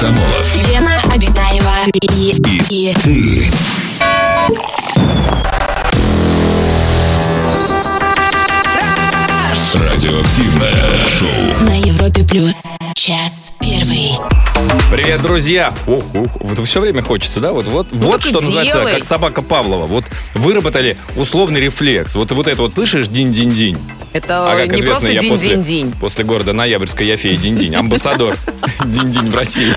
Комолов, Лена Абитаева и ты. Радиоактивное шоу на Европе Плюс. Час первый. Привет, друзья! Вот все время хочется, да? Вот что называется, как собака Павлова. Вот выработали условный рефлекс. Вот это вот слышишь, динь-динь-динь. Это как не известно, просто я динь-динь-динь. После города Ноябрьска я фея динь-динь. Амбассадор динь-динь в России.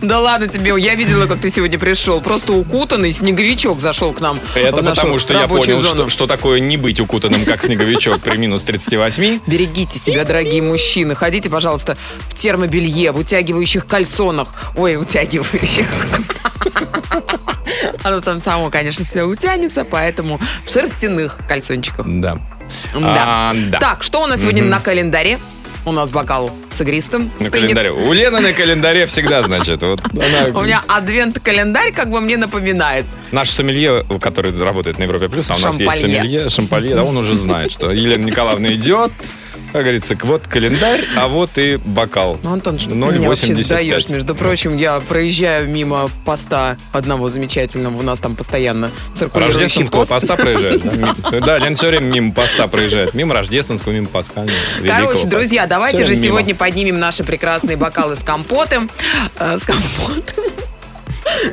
Да ладно тебе, я видела, как ты сегодня пришел. Просто укутанный снеговичок зашел к нам. Это потому, что я понял, что такое не быть укутанным, как снеговичок при минус 38. Берегите себя, дорогие мужчины. Ходите, пожалуйста, в термобелье, в утягивающих кальсонах. Ой, утягивающих. Оно там само, конечно, все утянется, поэтому в шерстяных кальсончиках. Да. Так, что у нас сегодня на календаре? У нас бокал с игристым. У Лены на календаре всегда, значит. У меня адвент-календарь как бы мне напоминает. Наш сомелье, который работает на Европе Плюс, а у нас есть сомелье, шампалье, да, он уже знает, что Елена Николаевна идет. Как говорится, вот календарь, а вот и бокал. Ну, Антон, что ты меня вообще задаешь? Между прочим, я проезжаю мимо поста одного замечательного. У нас там постоянно циркулирующий пост. Рождественского поста проезжает. Да, Лен все время мимо поста проезжает. Мимо Рождественского, мимо поста. Короче, друзья, давайте же сегодня поднимем наши прекрасные бокалы с компотом. С компотом.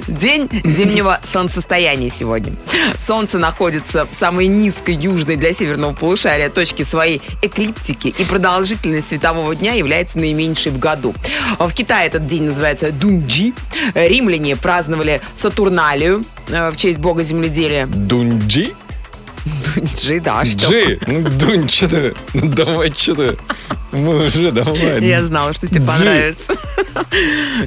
День зимнего солнцестояния сегодня. Солнце находится в самой низкой южной для северного полушария точке своей эклиптики, и продолжительность светового дня является наименьшей в году. В Китае этот день называется Дунцзи. Римляне праздновали Сатурналию в честь бога земледелия. Дунцзи? Дунцзи, да, что? Джи, ну Дунцзи, давай что-то. Мы уже давай. Я знала, что тебе понравится.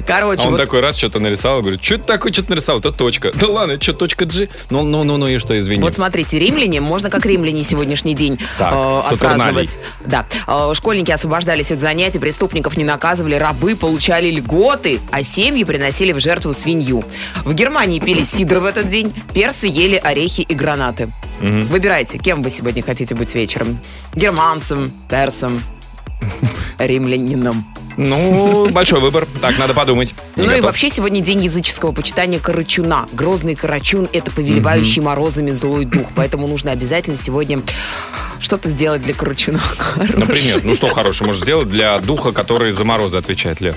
Короче, а он вот такой раз что-то нарисовал, говорит, что это такое, что-то нарисовал, это точка. Да ладно, это что, точка G? Ну, и что, извини. Вот смотрите, римляне, можно как римляне сегодняшний день отпраздновать. Да. Школьники освобождались от занятий, преступников не наказывали, рабы получали льготы, а семьи приносили в жертву свинью. В Германии пили сидр в этот день, персы ели орехи и гранаты. Угу. Выбирайте, кем вы сегодня хотите быть вечером. Германцем, персом, римлянином. Ну, большой выбор. Так, надо подумать. И вообще сегодня день языческого почитания Карачуна. Грозный Карачун – это повелевающий морозами злой дух. Поэтому нужно обязательно сегодня что-то сделать для Карачуна. Например, ну что хорошее можешь сделать для духа, который за морозы отвечает, Лен?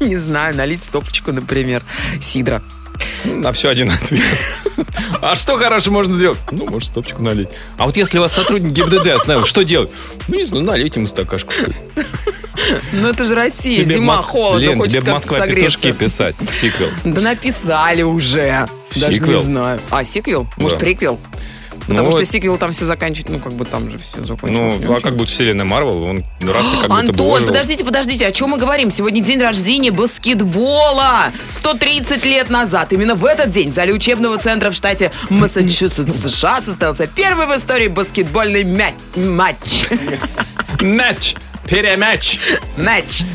Не знаю, налить стопочку, например, сидра. На все один ответ. А что хорошего можно делать? Ну, может, стопочку налить. А вот если вас сотрудник ГИБДД остановил, что делать? Ну, не знаю, налить ему стакашку. Ну, это же Россия, тебе зима, холодно. Лен, тебе в Москве петушки писать, сиквел. Да написали уже. Сиквел? Даже не знаю. А, сиквел? Может, да. Приквел? Потому что сиквел там все заканчивает, ну, как бы там же все закончилось. Ну, а как будто вселенная Марвел, он раз и как будто бы ожил. Антон, подождите, о чем мы говорим? Сегодня день рождения баскетбола. 130 лет назад, именно в этот день, в зале учебного центра в штате Массачусетс, США, состоялся первый в истории баскетбольный матч. Перематч.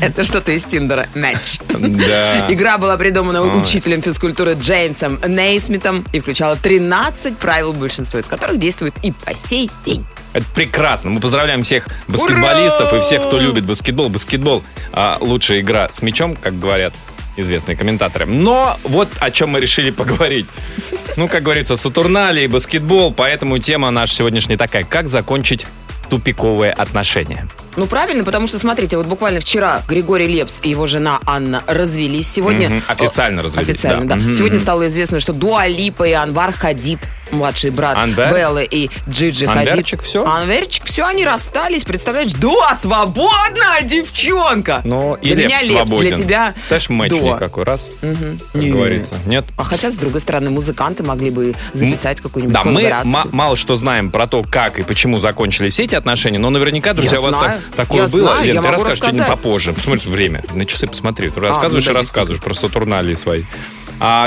Это что-то из Тиндера. Матч. Да. Игра была придумана учителем физкультуры Джеймсом Нейсмитом и включала 13 правил, большинство из которых действует и по сей день. Это прекрасно. Мы поздравляем всех баскетболистов. Ура! И всех, кто любит баскетбол. Баскетбол лучшая игра с мячом, как говорят известные комментаторы. Но вот о чем мы решили поговорить. Ну, как говорится, Сатурналия и баскетбол. Поэтому тема наша сегодняшняя такая. Как закончить тупиковые отношения? Ну, правильно, потому что, смотрите, вот буквально вчера Григорий Лепс и его жена Анна развелись. Сегодня официально развелись. Официально, да. Сегодня стало известно, что Дуа Липа и Анвар Хадид, младший брат Беллы и Джиджи Хадид. Анверчик, все, они расстались. Представляешь, Дуа свободна, девчонка! Ну, и для Лепс меня свободен. Для тебя Дуа. Матч никакой, раз, как говорится. Нет? А хотя, с другой стороны, музыканты могли бы записать какую-нибудь коллаборацию. Да, мы мало что знаем про то, как и почему закончились эти отношения, но наверняка, друзья, у вас такое было. Лен, ты расскажешь что-нибудь попозже. Посмотри, время. На часы посмотри. Ты рассказываешь и рассказываешь про Сатурналии свои.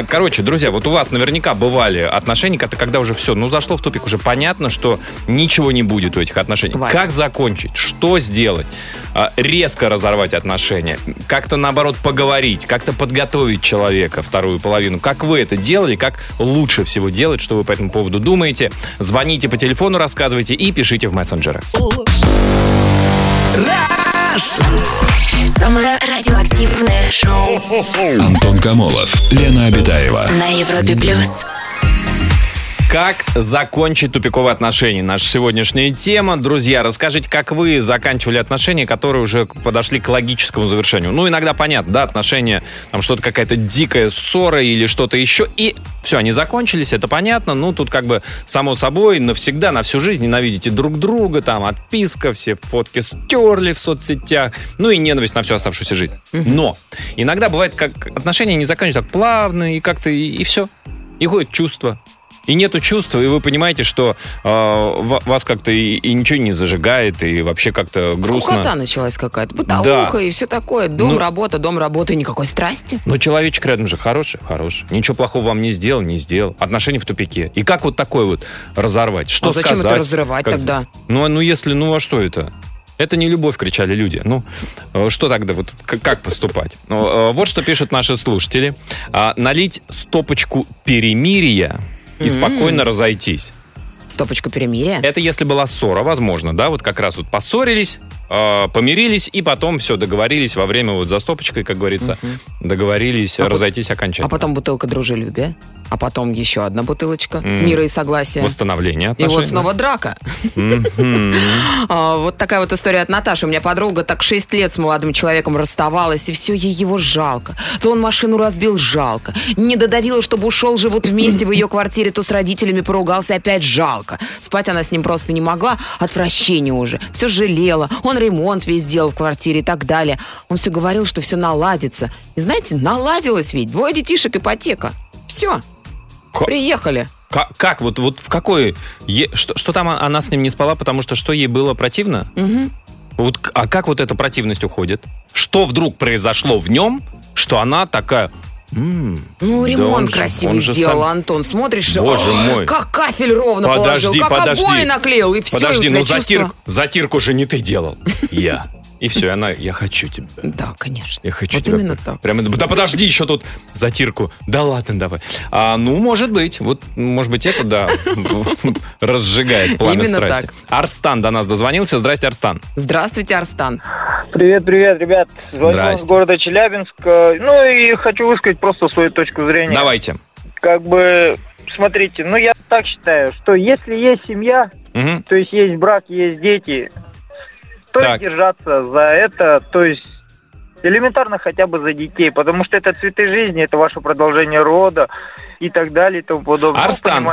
Короче, друзья, вот у вас наверняка бывали отношения, когда уже все, зашло в тупик, уже понятно, что ничего не будет у этих отношений. Хватит. Как закончить? Что сделать? Резко разорвать отношения? Как-то, наоборот, поговорить? Как-то подготовить человека, вторую половину? Как вы это делали? Как лучше всего делать? Что вы по этому поводу думаете? Звоните по телефону, рассказывайте и пишите в мессенджеры. Самое радиоактивное шоу. Антон Комолов, Лена Абитаева. На Европе Плюс. Как закончить тупиковые отношения? Наша сегодняшняя тема. Друзья, расскажите, как вы заканчивали отношения, которые уже подошли к логическому завершению. Ну, иногда понятно, да, отношения, там что-то, какая-то дикая ссора или что-то еще. И все, они закончились, это понятно. Ну, тут как бы само собой навсегда, на всю жизнь ненавидите друг друга, там отписка, все фотки стерли в соцсетях. Ну и ненависть на всю оставшуюся жизнь. Но иногда бывает, как отношения не заканчиваются так плавно и как-то, и все. И ходят чувства. И нету чувства, и вы понимаете, что вас как-то и ничего не зажигает, и вообще как-то грустно. Скукота началась какая-то, бытовуха, да. И все такое. Дом, работа, никакой страсти. Но человечек рядом же хороший. Ничего плохого вам не сделал. Отношения в тупике. И как вот такое вот разорвать? Что зачем сказать? Это разрывать как... тогда? Ну, а что это? Это не любовь, кричали люди. Ну, что тогда, вот как поступать? Вот что пишут наши слушатели. Налить стопочку перемирия и спокойно разойтись. Стопочка перемирия? Это если была ссора, возможно, да? Вот как раз вот поссорились, помирились, и потом все, договорились во время вот за стопочкой, как говорится, договорились разойтись окончательно. А потом бутылка дружелюбия, а потом еще одна бутылочка мира и согласия. Восстановление отношений. И вот снова драка. Вот такая вот история от Наташи. У меня подруга так 6 лет с молодым человеком расставалась, и все ей его жалко. То он машину разбил, жалко. Не додавила, чтобы ушел, живут вместе в ее квартире, то с родителями поругался, опять жалко. Спать она с ним просто не могла, отвращение уже. Все жалела, он ремонт весь делал в квартире и так далее. Он все говорил, что все наладится. И знаете, наладилось ведь. 2 детишек, ипотека. Все, приехали. Как? Вот в какой... Что там она с ним не спала, потому что ей было противно? Вот, а как вот эта противность уходит? Что вдруг произошло в нем, что она такая... ремонт красивый сделал, сам... Антон. Смотришь, как кафель ровно положил, как обои наклеил, и все. Подожди, но затирку же не ты делал. Я. И все, я хочу тебя. Да, конечно. Я хочу тебя. Именно так. Прямо, да подожди, еще тут затирку. Да ладно, давай. Может быть, это, да, разжигает пламя страсти. Арстан до нас дозвонился. Здрасте, Арстан. Здравствуйте, Арстан. Привет, ребят. Звоню из города Челябинск. Ну и хочу высказать просто свою точку зрения. Давайте. Смотрите, я так считаю, что если есть семья, то есть есть брак, есть дети... Стоит держаться за это, то есть элементарно хотя бы за детей, потому что это цветы жизни, это ваше продолжение рода и так далее и тому подобное. Арстан,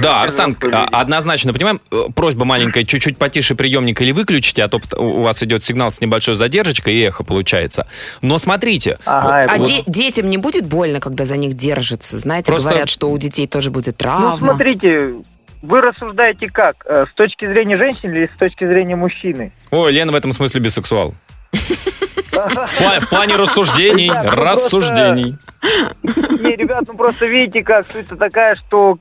Арстан, однозначно понимаем. Просьба маленькая, чуть-чуть потише приемник или выключите, а то у вас идет сигнал с небольшой задержкой и эхо получается. Но смотрите. Детям не будет больно, когда за них держатся? Знаете, говорят, что у детей тоже будет травма. Ну, смотрите... Вы рассуждаете как? С точки зрения женщины или с точки зрения мужчины? Ой, Лена в этом смысле бисексуал. В плане рассуждений. Не, ребят, просто видите, как суть-то такая, что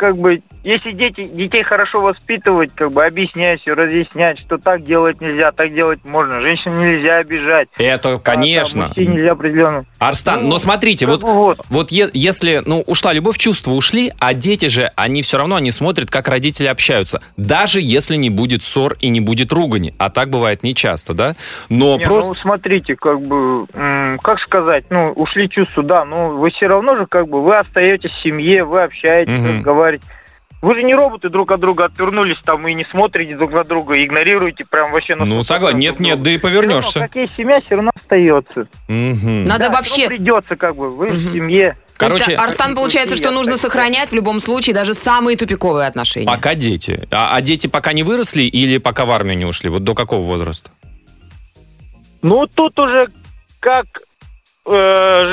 если детей хорошо воспитывать, объяснять все, разъяснять, что так делать нельзя, так делать можно, женщин нельзя обижать. Это, конечно. Мужчин нельзя определенно. Арстан, но смотрите, вот если, ушла любовь, чувства ушли, а дети же, они все равно, они смотрят, как родители общаются, даже если не будет ссор и не будет ругани, а так бывает нечасто, да? Но просто... смотрите, как сказать, ушли чувства, да, но вы все равно же, вы остаетесь в семье, вы общаетесь, разговариваете. Вы же не роботы, друг от друга отвернулись там и не смотрите друг на друга, игнорируете прям вообще... согласен, нет, да и повернешься. Все равно, как есть семья, все равно остается. Надо вообще... придется, вы в семье. Короче, Арстан, получается, что нужно сохранять в любом случае даже самые тупиковые отношения. Пока дети. А дети пока не выросли или пока в армию не ушли? Вот до какого возраста? Тут уже как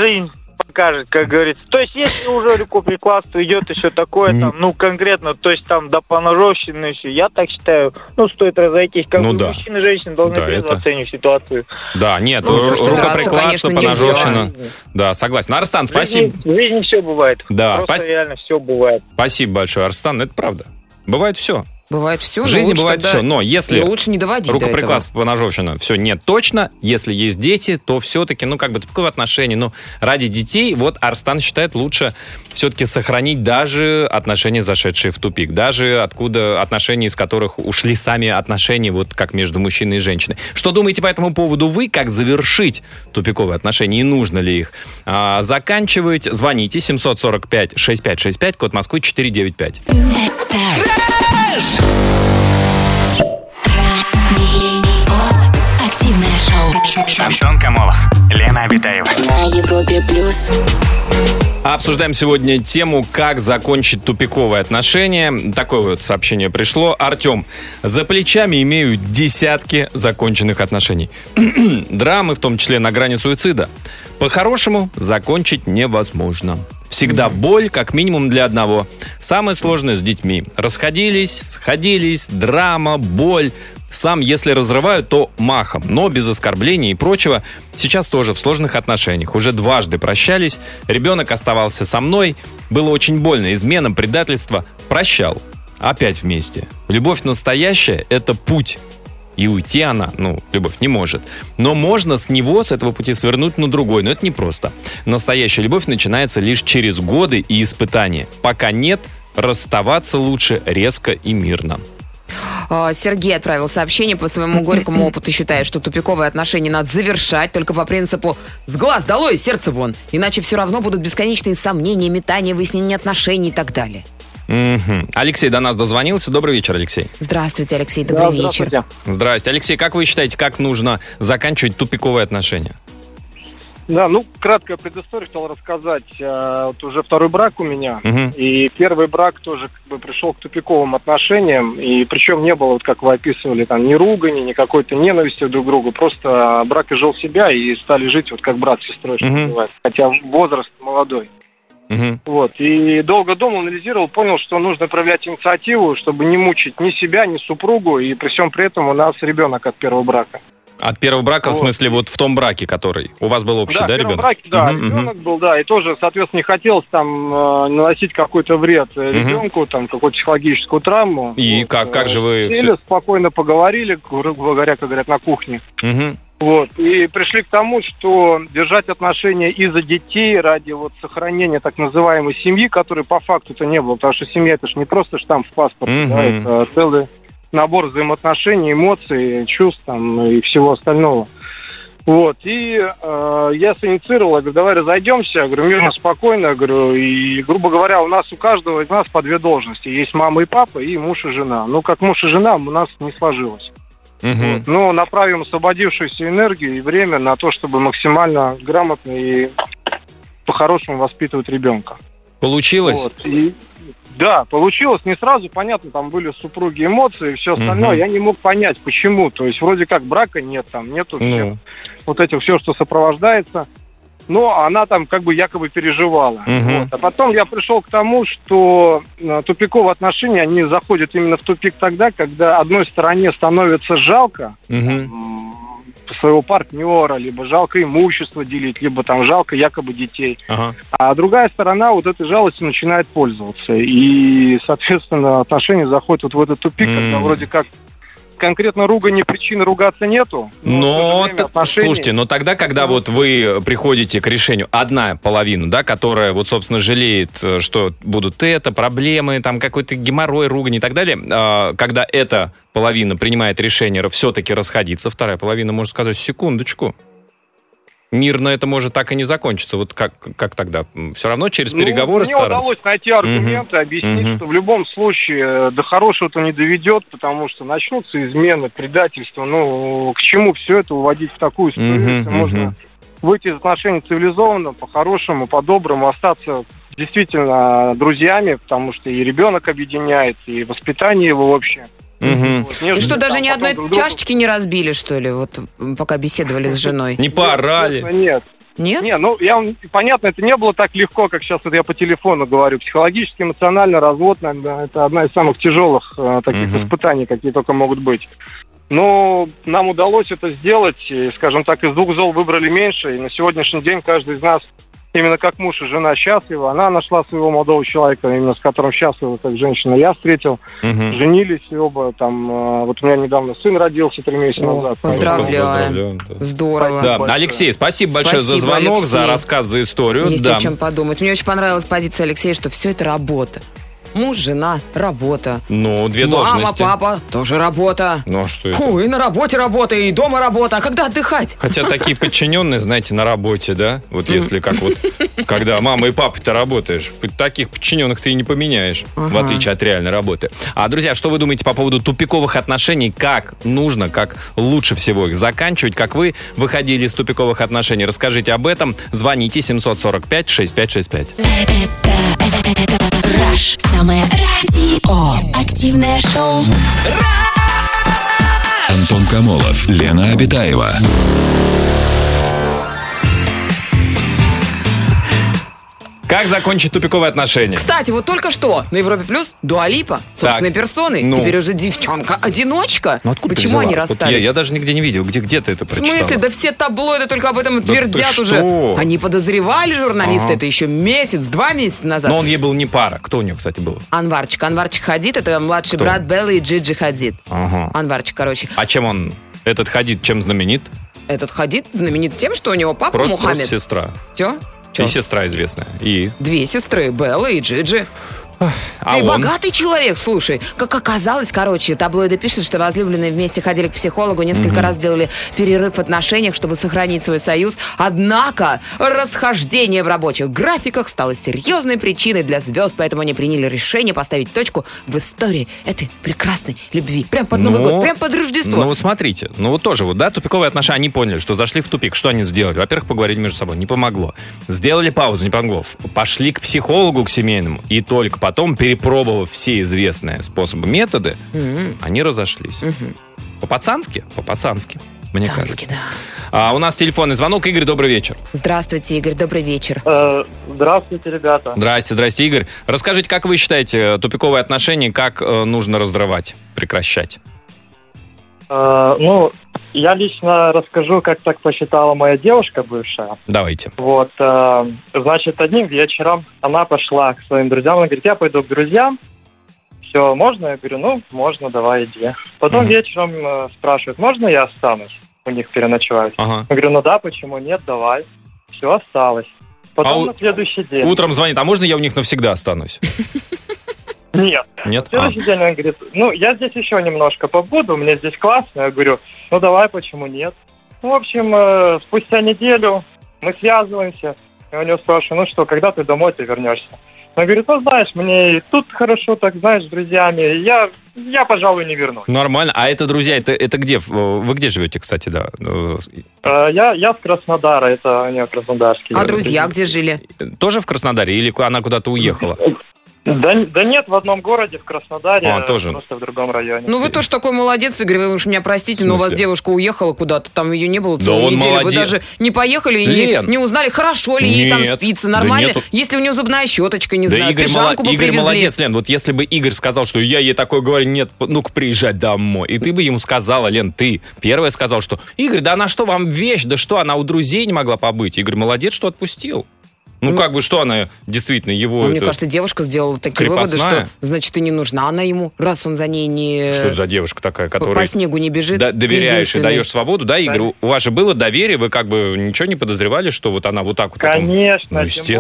жизнь покажет, как говорится. То есть, если уже рукоприкладство идет и все такое, конкретно, то есть там до поножовщины еще, я так считаю, стоит разойтись. Мужчины и женщины должны оценивать ситуацию. Да, нет, рукоприкладство, поножовщина. Да, согласен. Арстан, спасибо. В жизни все бывает. Да, просто реально все бывает. Спасибо большое, Арстан, это правда. Бывает все. Бывает все. В жизни бывает все, но если лучше не доводить рукоприкладство, поножовщина, все не точно. Если есть дети, то все-таки, ну, как бы такое отношение. Но ради детей, вот Арстан считает, лучше все-таки сохранить даже отношения, зашедшие в тупик. Даже откуда отношения, из которых ушли сами отношения, вот как между мужчиной и женщиной. Что думаете по этому поводу вы? Как завершить тупиковые отношения и нужно ли их заканчивать? Звоните 745-6565, код Москвы 495. Активное шоу. Антон Комолов, Лена Абитаева. На Европе Плюс. Обсуждаем сегодня тему, как закончить тупиковые отношения. Такое вот сообщение пришло. Артем, за плечами имею десятки законченных отношений. Драмы, в том числе на грани суицида. По-хорошему закончить невозможно. Всегда боль, как минимум для одного. Самое сложное с детьми. Расходились, сходились, драма, боль. Сам, если разрываю, то махом, но без оскорблений и прочего. Сейчас тоже в сложных отношениях. Уже дважды прощались. Ребенок оставался со мной. Было очень больно. Измена, предательство. Прощал. Опять вместе. Любовь настоящая – это путь. И уйти она, ну, любовь не может. Но можно с него, с этого пути свернуть на другой. Но это непросто. Настоящая любовь начинается лишь через годы и испытания. Пока нет, расставаться лучше резко и мирно. Сергей отправил сообщение. По своему горькому опыту считает, что тупиковые отношения надо завершать только по принципу «с глаз долой, сердце вон». Иначе все равно будут бесконечные сомнения, метания, выяснения отношений и так далее. Алексей до нас дозвонился. Добрый вечер, Алексей. Здравствуйте, Алексей. Добрый вечер. Здравствуйте. Алексей, как вы считаете, как нужно заканчивать тупиковые отношения? Да, ну, краткую предысторию хотел рассказать. Вот уже второй брак у меня, и первый брак тоже как бы пришел к тупиковым отношениям, и причем не было, вот как вы описывали, там, ни ругани, ни какой-то ненависти друг к другу, просто брак и жил себя, и стали жить вот как брат с сестрой, что называется, хотя возраст молодой. Вот, и долго думал, анализировал, понял, что нужно проявлять инициативу, чтобы не мучить ни себя, ни супругу, и при всем при этом у нас ребенок от первого брака. От первого брака, вот. В смысле, вот в том браке, который у вас был общий, да, ребенок? Да, в первом браке, да, ребенок был, да, и тоже, соответственно, не хотелось там наносить какой-то вред ребенку, там, какую-то психологическую травму. И вот, как же вы... Сели, спокойно поговорили, грубо говоря, как говорят, на кухне. Вот, и пришли к тому, что держать отношения из-за детей ради вот сохранения так называемой семьи, которой по факту-то не было, потому что семья — это же не просто штамп в паспорте, да, это целый... набор взаимоотношений, эмоций, чувств там, и всего остального. Вот, и я синициировал, я говорю, давай разойдемся, я говорю, мирно, спокойно, я говорю, и, грубо говоря, у нас у каждого из нас по две должности, есть мама и папа, и муж и жена. Ну, как муж и жена у нас не сложилось. Вот. Но направим освободившуюся энергию и время на то, чтобы максимально грамотно и по-хорошему воспитывать ребенка. Получилось? Вот, и... Да, получилось не сразу, понятно, там были супруги, эмоции и все остальное, я не мог понять, почему, то есть вроде как брака нет, там нету всех, вот этих все, что сопровождается, но она там как бы якобы переживала, вот. А потом я пришел к тому, что тупиковые отношения, они заходят именно в тупик тогда, когда одной стороне становится жалко, своего партнера, либо жалко имущество делить, либо там жалко якобы детей. А другая сторона вот этой жалостью начинает пользоваться. И, соответственно, отношения заходят вот в этот тупик, когда вроде как конкретно ругани, причин ругаться нету. Но отношений... Слушайте, но тогда, когда вот вы приходите к решению, одна половина, да, которая вот, собственно, жалеет, что будут это, проблемы, там какой-то геморрой, ругань и так далее, когда эта половина принимает решение все-таки расходиться, вторая половина может сказать, секундочку, мирно это может так и не закончиться. Вот как тогда? Все равно через переговоры стараться? Мне удалось найти аргументы, объяснить, что в любом случае до хорошего-то не доведет, потому что начнутся измены, предательства. Ну, к чему все это уводить в такую ситуацию? Можно выйти из отношений цивилизованно, по-хорошему, по-доброму, остаться действительно друзьями, потому что и ребенок объединяет, и воспитание его общее. Вот, и что, даже ни одной чашечки не разбили, что ли, вот пока беседовали с женой? Не поорали? Нет. Нет? Нет, ну, понятно, это не было так легко, как сейчас вот я по телефону говорю. Психологически, эмоционально, развод, наверное, это одна из самых тяжелых таких испытаний, какие только могут быть. Но нам удалось это сделать, и, скажем так, из двух зол выбрали меньше, и на сегодняшний день каждый из нас именно как муж и жена счастливы. Она нашла своего молодого человека, именно с которым счастлива, как женщина. Я встретил, женились оба. Там, вот у меня недавно сын родился 3 месяца назад. Поздравляем. Здорово. Да. Алексей, спасибо большое за звонок, Алексей, за рассказ, за историю. Есть о чем подумать. Мне очень понравилась позиция Алексея, что все это работа. Муж, жена, работа. Ну, 2 должности. Мама, папа, тоже работа. Ну, а что это? Фу, и на работе работа, и дома работа. А когда отдыхать? Хотя такие подчиненные, знаете, на работе, да? Вот если как вот, когда мама и папа ты работаешь, таких подчиненных ты и не поменяешь, в отличие от реальной работы. А, друзья, что вы думаете по поводу тупиковых отношений? Как нужно, как лучше всего их заканчивать? Как вы выходили из тупиковых отношений? Расскажите об этом. Звоните 745-6565. Раш. Самое радиоактивное шоу. Раш. Антон Комолов, Лена Абитаева. Как закончить тупиковые отношения? Кстати, вот только что на Европе Плюс Дуа Липа собственной персоной. Ну. Теперь уже девчонка-одиночка. Ну, почему они расстались? Вот я даже нигде не видел. Где ты это прочитала? В смысле? Да все таблоиды только об этом твердят уже. Что? Они подозревали журналисты это еще 2 месяца назад. Но он ей был не пара. Кто у нее, кстати, был? Анварчик. Анварчик Хадид. Это младший брат Беллы и Джиджи Хадид. Анварчик, короче. А чем он, этот Хадид, чем знаменит? Этот Хадид знаменит тем, что у него папа Мухаммед. Просто сестра. Все? Чё? И сестра известная. И 2 сестры, Белла и Джиджи. Ты богатый человек, слушай. Как оказалось, короче, таблоиды пишут, что возлюбленные вместе ходили к психологу, несколько раз делали перерыв в отношениях, чтобы сохранить свой союз. Однако расхождение в рабочих графиках стало серьезной причиной для звезд, поэтому они приняли решение поставить точку в истории этой прекрасной любви. Прям под Новый год, прям под Рождество. Ну вот смотрите, тупиковые отношения, они поняли, что зашли в тупик. Что они сделали? Во-первых, поговорили между собой, не помогло. Сделали паузу, не помогло. Пошли к психологу, к семейному, и только потом, перепробовав все известные способы, методы, они разошлись. По-пацански, мне кажется. Да. А, у нас телефонный звонок. Игорь, добрый вечер. Здравствуйте, Игорь, добрый вечер. Здравствуйте, ребята. Здрасте, Игорь. Расскажите, как вы считаете, тупиковые отношения, как нужно разрывать, прекращать? Я лично расскажу, как так посчитала моя девушка бывшая. Давайте. Одним вечером она пошла к своим друзьям. Она говорит, я пойду к друзьям. Все, можно? Я говорю, можно, давай иди. Потом вечером спрашивают, можно я останусь? У них переночевать. Я говорю, почему нет, давай. Все, осталось. Потом на следующий день. Утром звонит, а можно я у них навсегда останусь? Нет. В следующий день она говорит, я здесь еще немножко побуду, мне здесь классно. Я говорю, давай, почему нет? В общем, спустя неделю мы связываемся. Я у нее спрашиваю, когда ты домой ты вернешься? Она говорит, знаешь, мне и тут хорошо, так, знаешь, с друзьями. Я пожалуй, не вернусь. Нормально. А это, друзья, это где? Вы где живете, кстати, да? Я с Краснодара, это у нее краснодарский. А друзья где жили? Тоже в Краснодаре или она куда-то уехала? Да нет, в одном городе, в Краснодаре, просто в другом районе. Вы тоже такой молодец, Игорь, вы уж меня простите, но у вас девушка уехала куда-то, там ее не было целую неделю. Молодец. Вы даже не поехали и не узнали, хорошо ли ей там спится, нормально, если у нее зубная щеточка, пижамку бы привезли. Игорь молодец, Лен, если бы Игорь сказал, что я ей такое говорю, нет, ну-ка приезжай домой, и ты бы ему сказала, Лен, ты первая сказала, что Игорь, да она что, вам вещь, да что, она у друзей не могла побыть. Игорь молодец, что отпустил. Что она действительно его... Мне кажется, девушка сделала такие выводы, что, значит, и не нужна она ему, раз он за ней не... Что это за девушка такая, которая... По снегу не бежит. Доверяешь и даешь свободу, да, Игорь? Да. У вас же было доверие, вы ничего не подозревали, что она вот так вот... Конечно, тем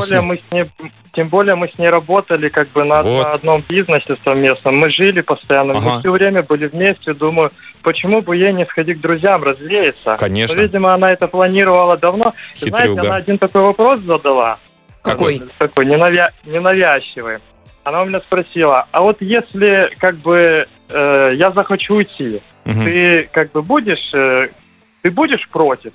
более мы с ней работали на одном бизнесе совместном. Мы жили постоянно, мы все время были вместе, думаю... Почему бы ей не сходить к друзьям, развеяться? Конечно. Но, видимо, она это планировала давно. Хитрюга. Знаете, она один такой вопрос задала. Какой? Такой ненавязчивый. Она у меня спросила, а вот если я захочу уйти, ты будешь против?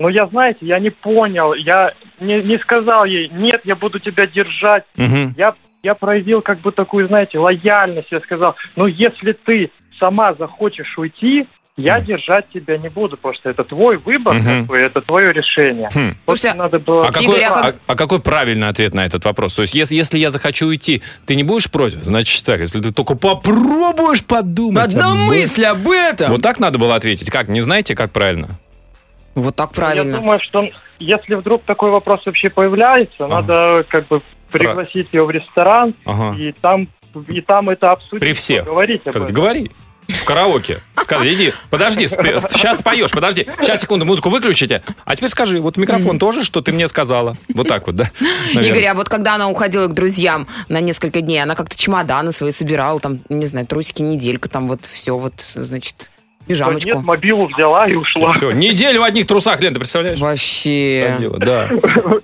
Но я, знаете, я не понял, я не сказал ей, нет, я буду тебя держать. Я проявил такую, знаете, лояльность. Я сказал, если ты сама захочешь уйти, я держать тебя не буду, потому что это твой выбор, это твое решение. Слушайте, надо было... какой правильный ответ на этот вопрос? То есть, если я захочу уйти, ты не будешь против? Значит так, если ты только попробуешь подумать... Одна мысль об этом! Вот так надо было ответить. Как, не знаете, как правильно? Вот так правильно. Я думаю, что если вдруг такой вопрос вообще появляется, надо как бы пригласить ее в ресторан, и там это обсудить. При всех. Поговорить об этом. Говори. В караоке. Скажи, иди, подожди, сейчас споешь, подожди. Сейчас, секунду, музыку выключите. А теперь скажи, вот в микрофон тоже, что ты мне сказала. Вот так вот, да? Наверное. Игорь, а вот когда она уходила к друзьям на несколько дней, она как-то чемоданы свои собирала, там, не знаю, трусики, неделька, там вот все, вот, значит, пижамочку. Нет, мобилу взяла и ушла. Все, неделю в одних трусах, Лен, ты представляешь? Вообще. Да.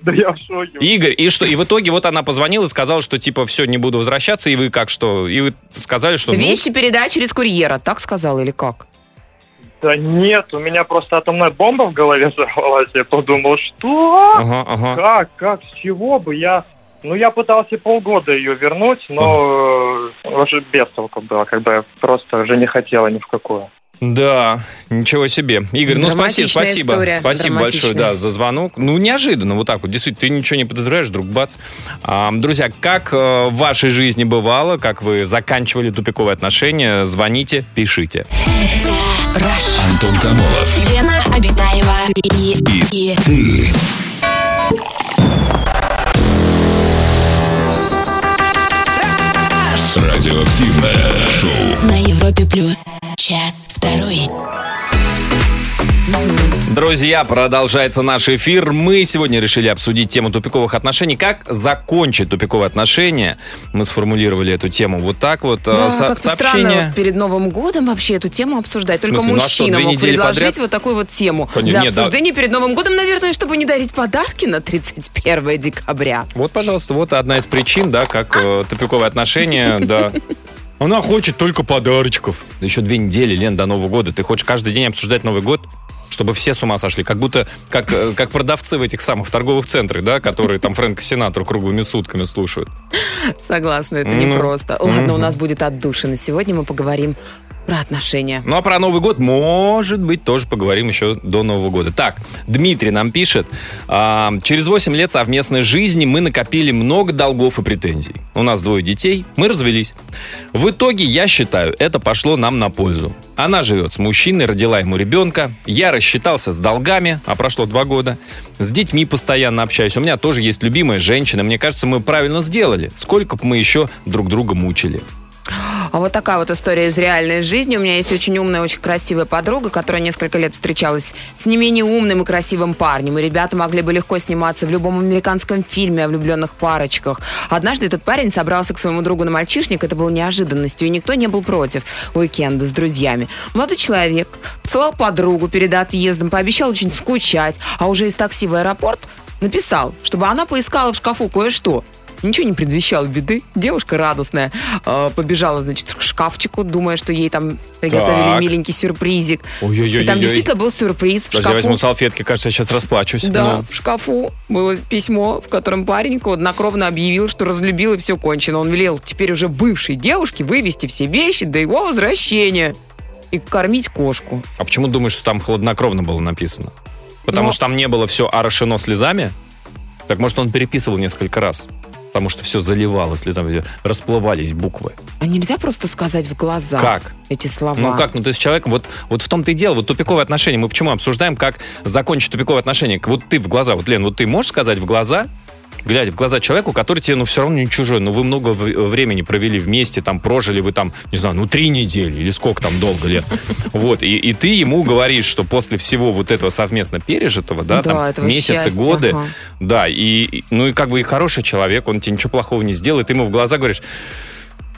Да я в шоке. Игорь, и что? И в итоге вот она позвонила и сказала, что типа все, не буду возвращаться, и вы как что? И вы сказали, что... Вещи передай через курьера, так сказала или как? Да нет, у меня просто атомная бомба в голове взорвалась, я подумал, что? Как, с чего бы я... Ну, я пытался полгода ее вернуть, но уже без толку было, когда я просто уже не хотела ни в какую. Да, ничего себе. Игорь, ну спасибо. История. Спасибо большое, да, за звонок. Ну, неожиданно, вот так вот. Действительно, ты ничего не подозреваешь, вдруг бац. Друзья, как в вашей жизни бывало, как вы заканчивали тупиковые отношения, звоните, пишите. Антон Комолов, Лена Абитаева и ты. Радиоактивное шоу на Европе Плюс. Час второй. Друзья, продолжается наш эфир. Мы сегодня решили обсудить тему тупиковых отношений. Как закончить тупиковые отношения? Мы сформулировали эту тему вот так вот. Да, как-то странно вот перед Новым годом вообще эту тему обсуждать. Только мужчина мог предложить подряд? Вот такую вот тему. Для обсуждения перед Новым годом, наверное, чтобы не дарить подарки на 31 декабря. Вот, пожалуйста, вот одна из причин, да, как тупиковые отношения, да. Она хочет только подарочков. Еще 2 недели, Лен, до Нового года. Ты хочешь каждый день обсуждать Новый год, чтобы все с ума сошли. Как будто, как продавцы в этих самых торговых центрах, да, которые там Фрэнка Синатру круглыми сутками слушают. Согласна, это непросто. Ладно, у нас будет отдушина. Сегодня мы поговорим про отношения. Ну, а про Новый год, может быть, тоже поговорим еще до Нового года. Так, Дмитрий нам пишет. Через 8 лет совместной жизни мы накопили много долгов и претензий. У нас 2 детей, мы развелись. В итоге, я считаю, это пошло нам на пользу. Она живет с мужчиной, родила ему ребенка. Я рассчитался с долгами, а прошло 2 года. С детьми постоянно общаюсь. У меня тоже есть любимая женщина. Мне кажется, мы правильно сделали. Сколько бы мы еще друг друга мучили. А вот такая вот история из реальной жизни. У меня есть очень умная, очень красивая подруга, которая несколько лет встречалась с не менее умным и красивым парнем. И ребята могли бы легко сниматься в любом американском фильме о влюбленных парочках. Однажды этот парень собрался к своему другу на мальчишник. Это было неожиданностью, и никто не был против уикенда с друзьями. Молодой человек поцеловал подругу перед отъездом, пообещал очень скучать, а уже из такси в аэропорт написал, чтобы она поискала в шкафу кое-что. Ничего не предвещало беды. Девушка радостная побежала, значит, к шкафчику, думая, что ей там приготовили миленький сюрпризик. И там действительно был сюрприз. В шкафу... Я возьму салфетки, кажется, я сейчас расплачусь. Да, но... в шкафу было письмо, в котором парень хладнокровно объявил, что разлюбил и все кончено. Он велел теперь уже бывшей девушке вывести все вещи до его возвращения и кормить кошку. А почему думаешь, что там хладнокровно было написано? Потому что там не было все орошено слезами? Так, может, он переписывал несколько раз? Потому что все заливало слезами, расплывались буквы. А нельзя просто сказать в глаза эти слова? Ну как? Ну ты с человеком... Вот в том-то и дело, вот тупиковые отношения. Мы почему обсуждаем, как закончить тупиковые отношения? Вот ты в глаза, вот, Лен, вот ты можешь сказать в глаза, глядя в глаза человеку, который тебе, ну, все равно не чужой, ну, вы много времени провели вместе, там, прожили вы там, не знаю, ну, 3 недели или сколько там долго лет. Вот, и ты ему говоришь, что после всего вот этого совместно пережитого, да, там, месяцы, годы, да, и, ну, и как бы и хороший человек, он тебе ничего плохого не сделает, ты ему в глаза говоришь,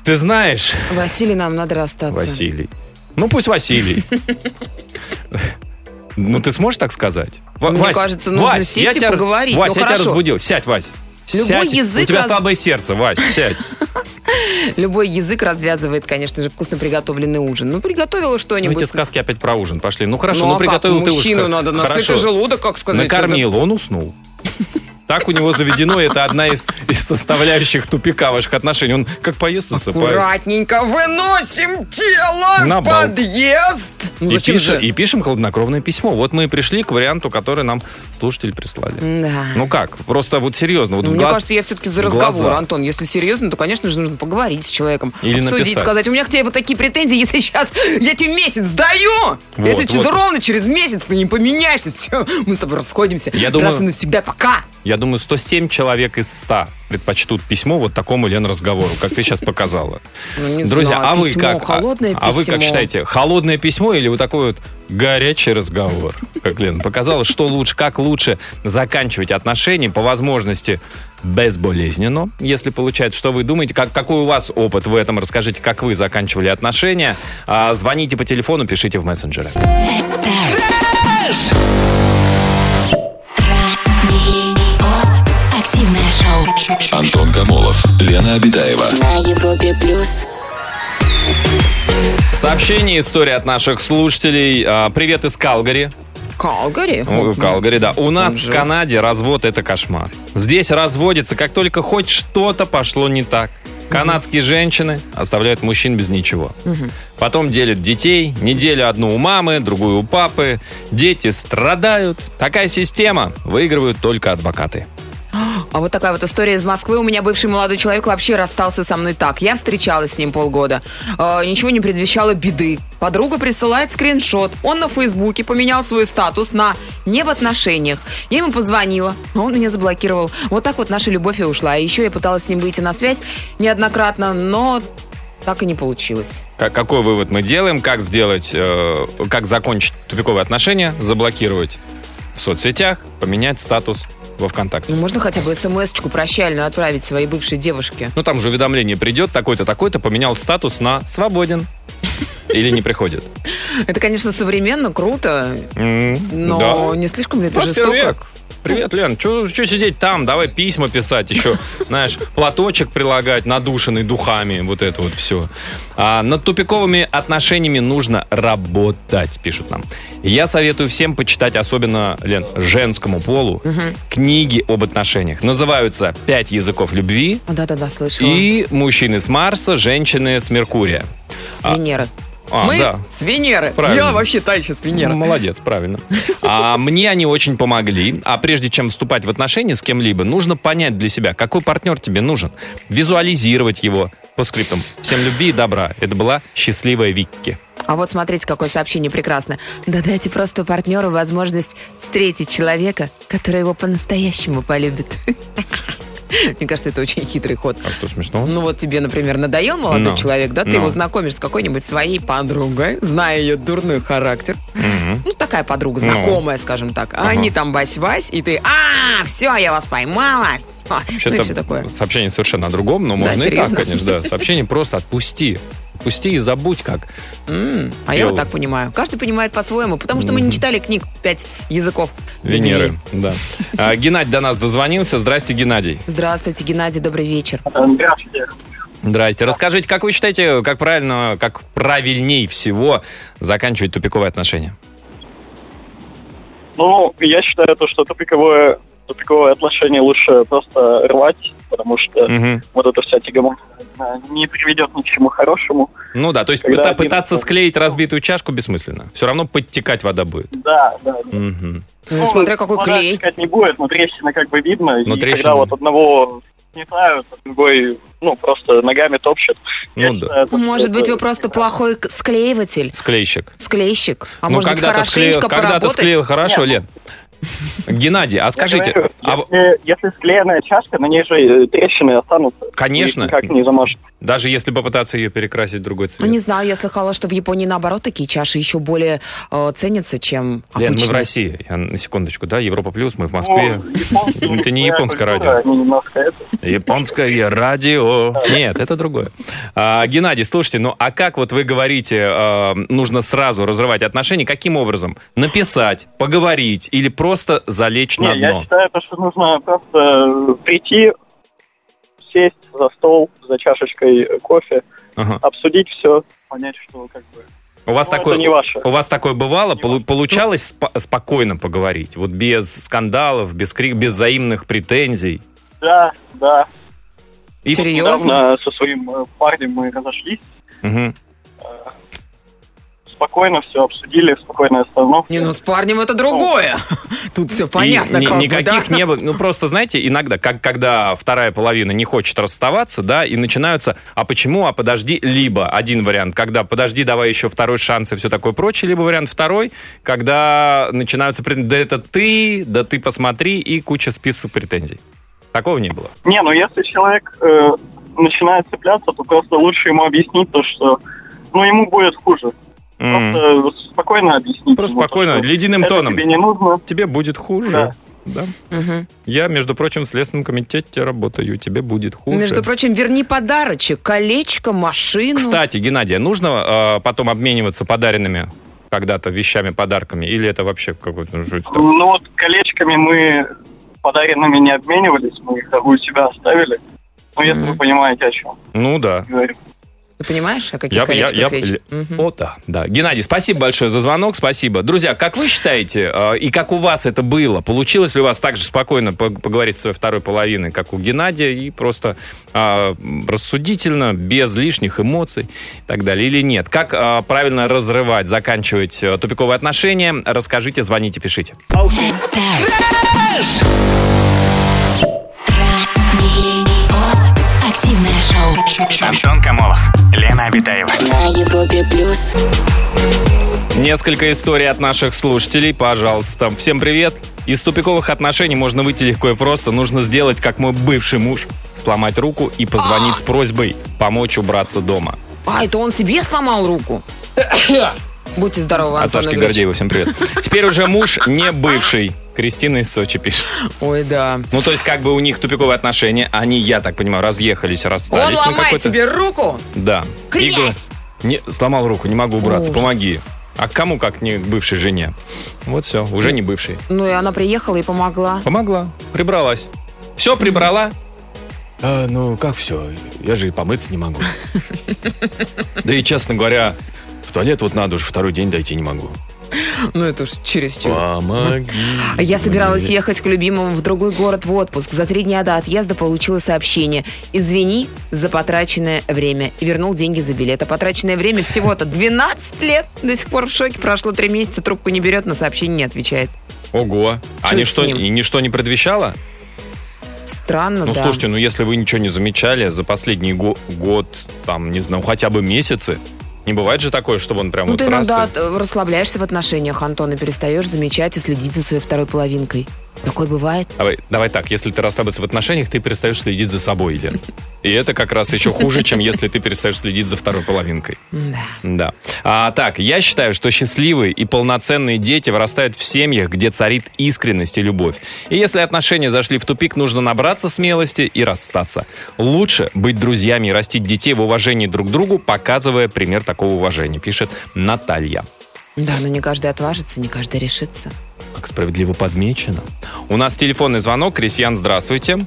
ты знаешь... Василий, нам надо расстаться. Василий. Ну, пусть Василий. Ну, ты сможешь так сказать? Мне кажется, нужно сесть и поговорить. Вась, я тебя разбудил. Сядь, Вась. Любой язык... У тебя слабое сердце, Вась, сядь. Любой язык развязывает, конечно же, вкусно приготовленный ужин. Ну, приготовила что-нибудь. Ну, эти сказки опять про ужин пошли. Ну, хорошо, ну, приготовил ты ужин. Мужчину надо насытить желудок, как сказать. Накормил, он уснул. Так у него заведено, это одна из составляющих тупика ваших отношений. Он как поест, усыпает. Аккуратненько выносим тело на в подъезд. Ну, и пишем хладнокровное письмо. Вот мы и пришли к варианту, который нам слушатели прислали. Да. Ну как? Просто вот серьезно. Вот мне кажется, я все-таки за разговор, глаза. Антон. Если серьезно, то, конечно же, нужно поговорить с человеком. Или обсудить, написать. Сказать, у меня к тебе вот такие претензии, если сейчас я тебе месяц даю. Вот, если ровно через месяц ты не поменяешься, все, мы с тобой расходимся. Раз и навсегда, пока. Я думаю, 107 человек из 100 предпочтут письмо вот такому, Лен, разговору, как ты сейчас показала. Друзья, а вы как? А вы как считаете, холодное письмо или вот такой вот горячий разговор? Как Лена показала, что лучше, как лучше заканчивать отношения по возможности безболезненно, если получается. Что вы думаете, какой у вас опыт в этом? Расскажите, как вы заканчивали отношения. Звоните по телефону, пишите в мессенджеры. Антон Комолов, Лена Абитаева. На Европе Плюс. Сообщение, история от наших слушателей. Привет из Калгари. Калгари? Калгари, да. У нас в Канаде развод — это кошмар. Здесь разводится, как только хоть что-то пошло не так. Канадские женщины оставляют мужчин без ничего. Потом делят детей. Неделю одну у мамы, другую у папы. Дети страдают. Такая система. Выигрывают только адвокаты. А вот такая вот история из Москвы. У меня бывший молодой человек вообще расстался со мной так. Я встречалась с ним полгода. Ничего не предвещало беды. Подруга присылает скриншот. Он на Фейсбуке поменял свой статус на «не в отношениях». Я ему позвонила, но он меня заблокировал. Вот так вот наша любовь и ушла. А еще я пыталась с ним выйти на связь неоднократно, но так и не получилось. Какой вывод мы делаем? Как сделать, как закончить тупиковые отношения? Заблокировать в соцсетях, поменять статус во ВКонтакте. Можно хотя бы смс-очку прощальную отправить своей бывшей девушке? Ну, там же уведомление придет, такой-то, такой-то поменял статус на «свободен». Или не приходит. Это, конечно, современно, круто, но не слишком ли это жестоко? Привет, Лен, что сидеть там? Давай письма писать еще, знаешь, платочек прилагать, надушенный духами, вот это вот все. Над тупиковыми отношениями нужно работать, пишут нам. Я советую всем почитать, особенно, Лен, женскому полу, книги об отношениях. Называются «Пять языков любви». Да-да-да, слышала. И «Мужчины с Марса, женщины с Меркурия». С Венеры. Мы да. с Венеры. Правильно. Я вообще та еще с Венеры. Ну, молодец, правильно. Мне они очень помогли. А прежде чем вступать в отношения с кем-либо, нужно понять для себя, какой партнер тебе нужен. Визуализировать его по скриптам. Всем любви и добра. Это была счастливая Викки. А вот смотрите, какое сообщение прекрасное. Да дайте просто партнеру возможность встретить человека, который его по-настоящему полюбит. Мне кажется, это очень хитрый ход. А что смешного? Ну вот тебе, например, надоел молодой человек, да? Ты его знакомишь с какой-нибудь своей подругой, зная ее дурной характер. Ну такая подруга, знакомая, скажем так. А они там вась-вась, и ты, все, я вас поймала. Вообще-то сообщение совершенно о другом, но можно и так, конечно. Сообщение просто отпусти. Пусти и забудь как. А я вот так понимаю. Каждый понимает по-своему, потому что мы не читали книг «Пять языков». Венеры, да. Геннадий до нас дозвонился. Здрасте, Геннадий. Здравствуйте, Геннадий, добрый вечер. Здравствуйте. Здрасте. Расскажите, как вы считаете, как правильно, как правильней всего заканчивать тупиковые отношения? Ну, я считаю, что тупиковые отношения лучше просто рвать, потому что вот эта вся тягомотина не приведет ни к чему хорошему. Ну да, то есть пытаться склеить разбитую чашку бессмысленно. Все равно подтекать вода будет. Да. Ну, смотря какой клей. Подтекать не будет, но трещина как бы видно. Но и трещина. Когда вот одного сметают, а другой, просто ногами топчет. Ну, да. Может быть, вы просто плохой склеиватель? Склейщик. А ну, может быть, хорошенечко поработать? Когда ты склеил хорошо, Лен. Геннадий, а скажите... Говорю, если склеенная чашка, на ней же трещины останутся. Конечно. Никак не замажет. Даже если попытаться ее перекрасить в другой цвет. Ну, не знаю, я слыхала, что в Японии, наоборот, такие чаши еще более ценятся, чем обычные. Лен, мы в России. Я, на секундочку, да, Европа Плюс, мы в Москве. Это не японское радио. Японское радио. Нет, это другое. Геннадий, слушайте, а как вот вы говорите, нужно сразу разрывать отношения? Каким образом? Написать, поговорить или просто залечь на дно? Я считаю, что нужно просто прийти, сесть за стол, за чашечкой кофе, обсудить все, понять, что как бы У вас, такое, не ваше. У вас такое бывало? Получалось спокойно поговорить? Вот без скандалов, без крик, без взаимных претензий? Да, да. И серьезно? Со своим парнем мы разошлись. Угу. Спокойно все обсудили, спокойная остановка. Не, ну с парнем это другое. Тут все понятно. Никаких не было. Ну просто, знаете, иногда, когда вторая половина не хочет расставаться, да, и начинаются, а почему, а подожди, либо один вариант, когда подожди, давай еще второй шанс и все такое прочее, либо вариант второй, когда начинаются претензии, да ты посмотри, и куча список претензий. Такого не было? Не, ну если человек начинает цепляться, то просто лучше ему объяснить то, что, ну, ему будет хуже. Просто спокойно объяснить. Просто ему, спокойно, ледяным тоном. Тебе не нужно. Тебе будет хуже. Да. Да. Угу. Я, между прочим, в Следственном комитете работаю, тебе будет хуже. Между прочим, верни подарочек, колечко, машину. Кстати, Геннадий, нужно потом обмениваться подаренными когда-то вещами, подарками? Или это вообще какой-то жуть? Ну вот колечками мы подаренными не обменивались, мы их у себя оставили. Ну, если вы понимаете, о чем. Ну да. Говорю. Ты понимаешь, о каких колечках речь? Угу. О, да, да. Геннадий, спасибо большое за звонок, спасибо. Друзья, как вы считаете, и как у вас это было? Получилось ли у вас так же спокойно поговорить со своей второй половиной, как у Геннадия, и просто рассудительно, без лишних эмоций и так далее, или нет? Как правильно разрывать, заканчивать тупиковые отношения? Расскажите, звоните, пишите. Антон Комолов, Лена Абитаева. На Европе Плюс. Несколько историй от наших слушателей, пожалуйста. Всем привет. Из тупиковых отношений можно выйти легко и просто. Нужно сделать, как мой бывший муж. Сломать руку и позвонить с просьбой помочь убраться дома. А, это он себе сломал руку? Будьте здоровы, Антон. От Сашки Гордеева всем привет. Теперь уже муж не бывший. Кристина из Сочи пишет. Ой, да. Ну, то есть, как бы у них тупиковые отношения. Они, я так понимаю, разъехались, расстались. Он ломает тебе руку? Да. Крязь! Сломал руку, не могу убраться, помоги. А кому, как не бывшей жене? Вот все, уже не бывшей. Ну, и она приехала и помогла. Помогла, прибралась. Все прибрала? Ну, как все? Я же и помыться не могу. Да и, честно говоря, в туалет вот надо, уже второй день дойти не могу. Ну, это уж чересчур. Помоги. Я собиралась ехать к любимому в другой город в отпуск. За 3 дня до отъезда получила сообщение. Извини за потраченное время. Вернул деньги за билет. А потраченное время всего-то 12 лет. До сих пор в шоке. Прошло 3 месяца. Трубку не берет, на сообщение не отвечает. Ого. А ничто не предвещало? Странно, да. Ну, слушайте, ну, если вы ничего не замечали за последний год, там, не знаю, хотя бы месяцы, не бывает же такое, чтобы он прям вот раз... Ну, ты иногда расслабляешься в отношениях, Антон, и перестаешь замечать и следить за своей второй половинкой. Такое бывает. Давай так, если ты расслабишься в отношениях, ты перестаешь следить за собой, Лен. И это как раз еще хуже, чем если ты перестаешь следить за второй половинкой. Да. Да. Так, я считаю, что счастливые и полноценные дети вырастают в семьях, где царит искренность и любовь. И если отношения зашли в тупик, нужно набраться смелости и расстаться. Лучше быть друзьями и растить детей в уважении друг к другу, показывая пример такого уважения, пишет Наталья. Да, но не каждый отважится, не каждый решится. Как справедливо подмечено. У нас телефонный звонок. Кристиан, здравствуйте.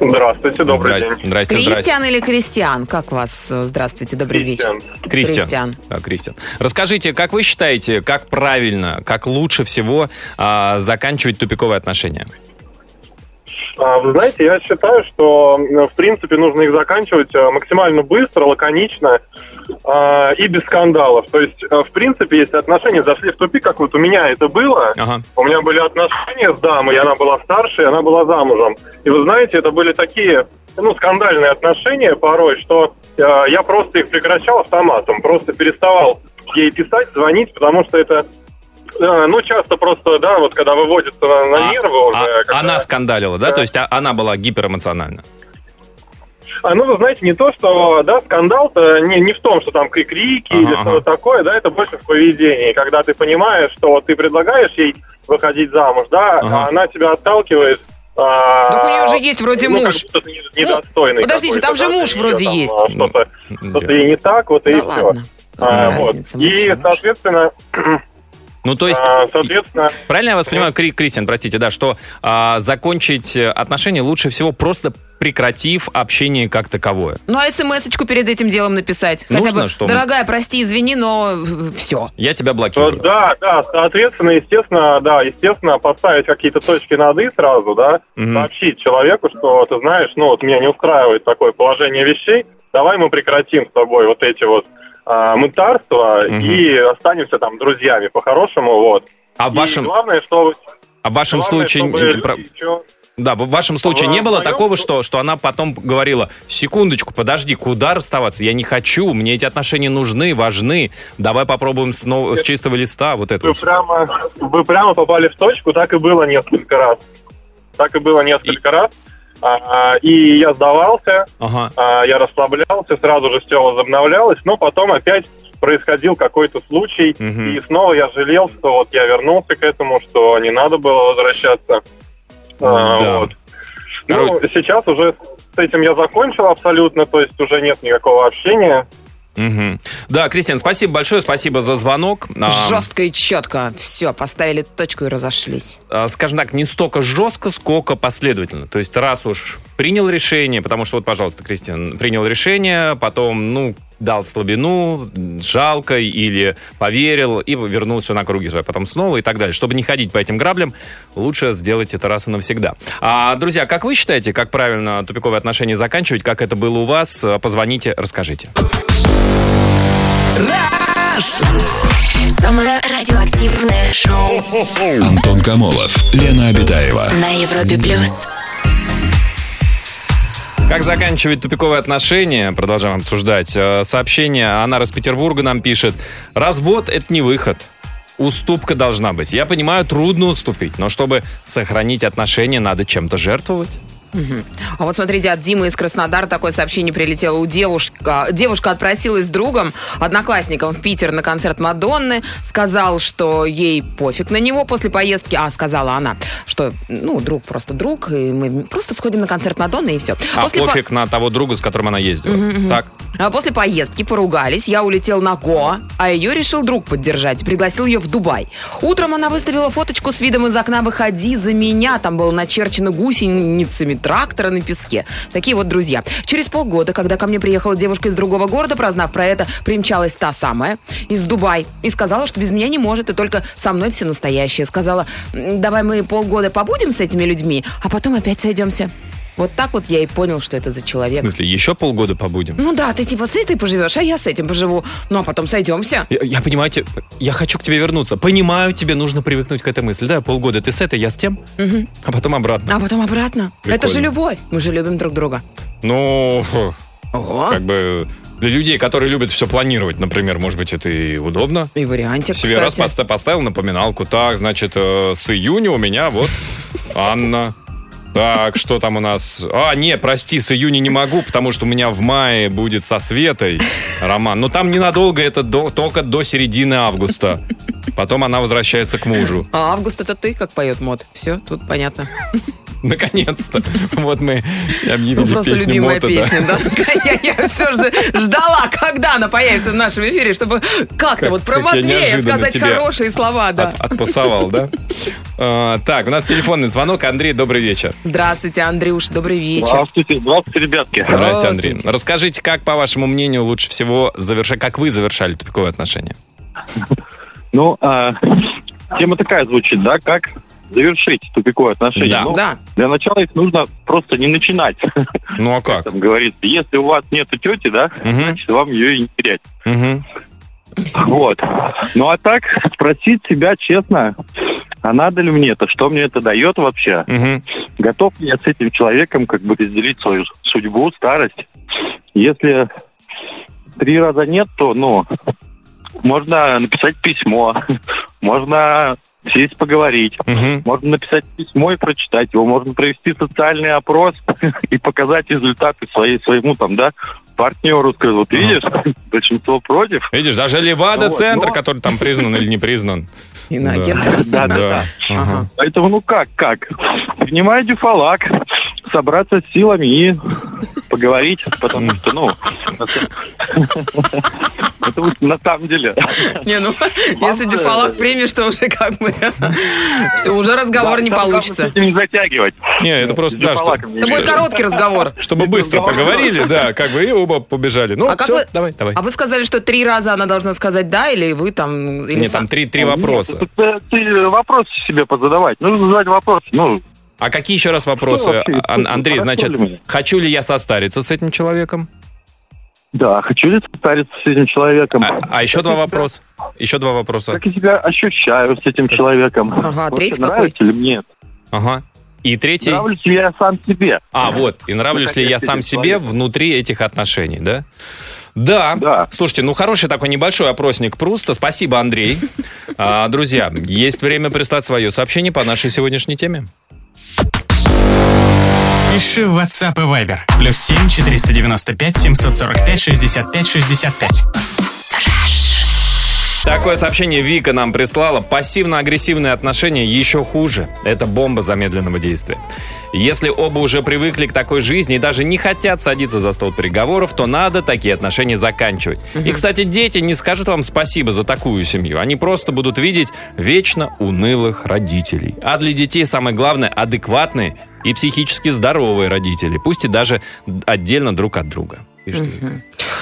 Здравствуйте, добрый день. Кристиан или Кристиан? Как вас? Здравствуйте, добрый вечер. Кристиан. Да, Кристиан. Расскажите, как вы считаете, как правильно, как лучше всего заканчивать тупиковые отношения? Вы знаете, я считаю, что в принципе нужно их заканчивать максимально быстро, лаконично и без скандалов. То есть, в принципе, если отношения зашли в тупик, как вот у меня это было, у меня были отношения с дамой, она была старше, она была замужем. И вы знаете, это были такие, ну, скандальные отношения порой, что я просто их прекращал автоматом, просто переставал ей писать, звонить, потому что это... Ну, часто просто, да, вот когда выводится на нервы уже... Когда... Она скандалила, да? То есть она была гиперэмоциональна? Ну, вы знаете, не то, что, да, скандал-то не в том, что там крики или что-то такое, да, это больше в поведении, когда ты понимаешь, что ты предлагаешь ей выходить замуж, да, а она тебя отталкивает... Так у нее же есть вроде муж. Ну, недостойный. Подождите, там же муж вроде есть. Что-то ей не так, вот и все. И, соответственно... Ну, то есть, соответственно... Правильно я вас понимаю, Кристиан, простите, да, что закончить отношения лучше всего просто прекратив общение как таковое. Ну, а смс-очку перед этим делом написать? Нужно, хотя бы, что... Дорогая, прости, извини, но все. Я тебя блокирую. Да, соответственно, естественно, поставить какие-то точки над «и» сразу, да, сообщить человеку, что, ты знаешь, ну, вот меня не устраивает такое положение вещей, давай мы прекратим с тобой вот эти вот мытарства и останемся там друзьями по-хорошему, вот. А в вашем... главное, что... А в вашем случае... Да, в вашем случае не было такого, что она потом говорила: секундочку, подожди, куда расставаться? Я не хочу, мне эти отношения нужны, важны. Давай попробуем снова с чистого листа вот это. Вы прямо попали в точку, так и было несколько раз. И я сдавался, я расслаблялся, сразу же все возобновлялось, но потом опять происходил какой-то случай, и снова я жалел, что вот я вернулся к этому, что не надо было возвращаться. Вот. Ну, сейчас уже с этим я закончил абсолютно, то есть уже нет никакого общения. Да, Кристиан, спасибо большое, спасибо за звонок. Жестко и четко. Все, поставили точку и разошлись. Скажем так, не столько жестко, сколько последовательно. То есть раз уж принял решение, потому что вот, пожалуйста, Кристиан, принял решение, потом, дал слабину, жалко или поверил и вернул все на круги свои, потом снова и так далее. Чтобы не ходить по этим граблям, лучше сделать это раз и навсегда. Друзья, как вы считаете, как правильно тупиковые отношения заканчивать? Как это было у вас? Позвоните, расскажите. Самое радиоактивное шоу. Антон Комолов, Лена Абитаева. На Европе Плюс. Как заканчивать тупиковые отношения? Продолжаем обсуждать. Сообщение Анна из Петербурга нам пишет. Развод – это не выход. Уступка должна быть. Я понимаю, трудно уступить, но чтобы сохранить отношения, надо чем-то жертвовать. А вот смотрите, от Димы из Краснодара такое сообщение прилетело. Девушка отпросилась с другом, одноклассником, в Питер на концерт Мадонны. Сказал, что ей пофиг на него после поездки. Сказала она, что, друг просто друг, и мы просто сходим на концерт Мадонны, и все. Пофиг на того друга, с которым она ездила. Так. А после поездки поругались, я улетел на Гоа, а ее решил друг поддержать. Пригласил ее в Дубай. Утром она выставила фоточку с видом из окна «Выходи за меня». Там было начерчено гусеницами трактора на песке. Такие вот друзья. Через полгода, когда ко мне приехала девушка из другого города, прознав про это, примчалась та самая из Дубая и сказала, что без меня не может, и только со мной все настоящее. Сказала: давай мы полгода побудем с этими людьми, а потом опять сойдемся. Вот так вот я и понял, что это за человек. В смысле, еще полгода побудем? Ну да, ты типа с этой поживешь, а я с этим поживу. Ну, а потом сойдемся. Я понимаю, я хочу к тебе вернуться. Понимаю, тебе нужно привыкнуть к этой мысли. Да, полгода ты с этой, я с тем. А потом обратно. Прикольно. Это же любовь. Мы же любим друг друга. Как бы... Для людей, которые любят все планировать, например, может быть, это и удобно. И вариантик, себе кстати. Раз поставил напоминалку. Так, значит, с июня у меня вот Анна... Так, что там у нас? С июня не могу, потому что у меня в мае будет со Светой роман. Но там ненадолго, это только до середины августа. Потом она возвращается к мужу. А август это ты, как поет мод. Все, тут понятно. Наконец-то. Вот мы объявили просто песню любимая Мота, песня, да? Я все же ждала, когда она появится в нашем эфире, чтобы как-то вот про Матвея сказать хорошие слова, да. Отпасовал, да? Так, у нас телефонный звонок. Андрей, добрый вечер. Здравствуйте, Андрюш, добрый вечер. Здравствуйте, ребятки. Здравствуйте, Андрей. Расскажите, как, по вашему мнению, лучше всего как вы завершали тупиковые отношения? Тема такая звучит, да, как... завершить тупиковые отношения. Да. Для начала их нужно просто не начинать. А как? Там говорится, если у вас нету тети, значит, вам ее и не терять. Вот. А так, спросить себя честно, а надо ли мне это? Что мне это дает вообще? Готов ли я с этим человеком как бы разделить свою судьбу, старость? Если 3 раза нет, то, можно написать письмо, можно... сесть поговорить. Можно написать письмо и прочитать его. Можно провести социальный опрос и показать результаты своему партнеру. Сказал, ты видишь, большинство против. Видишь, даже Левада-центр, который там признан или не признан. Иноагент. Да. Поэтому как? Принимай дюфалак, собраться с силами и поговорить, потому что, ну, на самом деле. Не, ну, если дефолат премии, что уже как бы все, уже разговор не получится. Не затягивать. Не, это просто, да, что... Это будет короткий разговор. Чтобы быстро поговорили, да, как бы, и оба побежали. Ну, все, давай. А вы сказали, что 3 раза она должна сказать «да», или вы там... Нет, там 3 вопроса. Ты вопросы себе позадавать. Ну, задать вопросы, ну... А какие еще раз вопросы, Андрей? Значит, хочу ли я состариться с этим человеком? Да, хочу ли состариться с этим человеком? А еще 2 вопроса. Еще 2 вопроса. Как я себя ощущаю с этим человеком? Ага, третий какой? Нравится ли мне? Ага. И третий? Нравлюсь ли я сам себе? А, вот. И нравлюсь ли я сам себе внутри этих отношений, да? Да. Слушайте, ну хороший такой небольшой опросник Пруста. Спасибо, Андрей. Друзья, есть время прислать свое сообщение по нашей сегодняшней теме. Пиши в WhatsApp и Viber. +7 495 745 65 65. Такое сообщение Вика нам прислала. Пассивно-агрессивные отношения еще хуже. Это бомба замедленного действия. Если оба уже привыкли к такой жизни и даже не хотят садиться за стол переговоров, то надо такие отношения заканчивать. И, кстати, дети не скажут вам спасибо за такую семью. Они просто будут видеть вечно унылых родителей. А для детей самое главное – адекватные и психически здоровые родители. Пусть и даже отдельно друг от друга.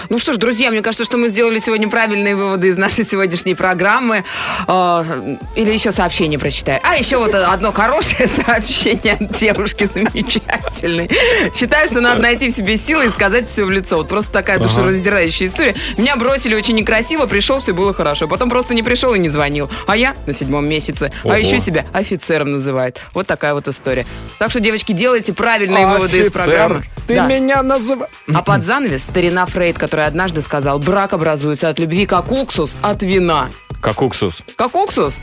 Ну что ж, друзья, мне кажется, что мы сделали сегодня правильные выводы из нашей сегодняшней программы. Или еще сообщение прочитаю. А еще вот одно хорошее сообщение от девушки замечательной. Считаю, что надо найти в себе силы и сказать все в лицо. Вот просто такая душераздирающая история. Меня бросили очень некрасиво, пришел, все было хорошо. Потом просто не пришел и не звонил. А я на 7-м месяце. А еще себя офицером называют. Вот такая вот история. Так что, девочки, делайте правильные выводы из программы. Ты меня называешь. А под занавес старина Фрейд, который однажды сказал: брак образуется от любви, как уксус от вина. Как уксус. Как уксус?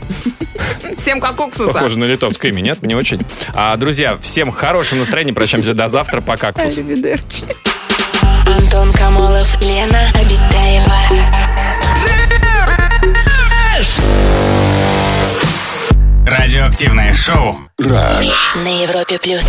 Всем как уксуса. Похоже на литовское имя, нет? Мне очень. Друзья, всем хорошего настроения. Прощаемся до завтра. Пока, уксус. Антон Комолов, Лена Абитаева. Радиоактивное шоу. Раш. На Европе Плюс.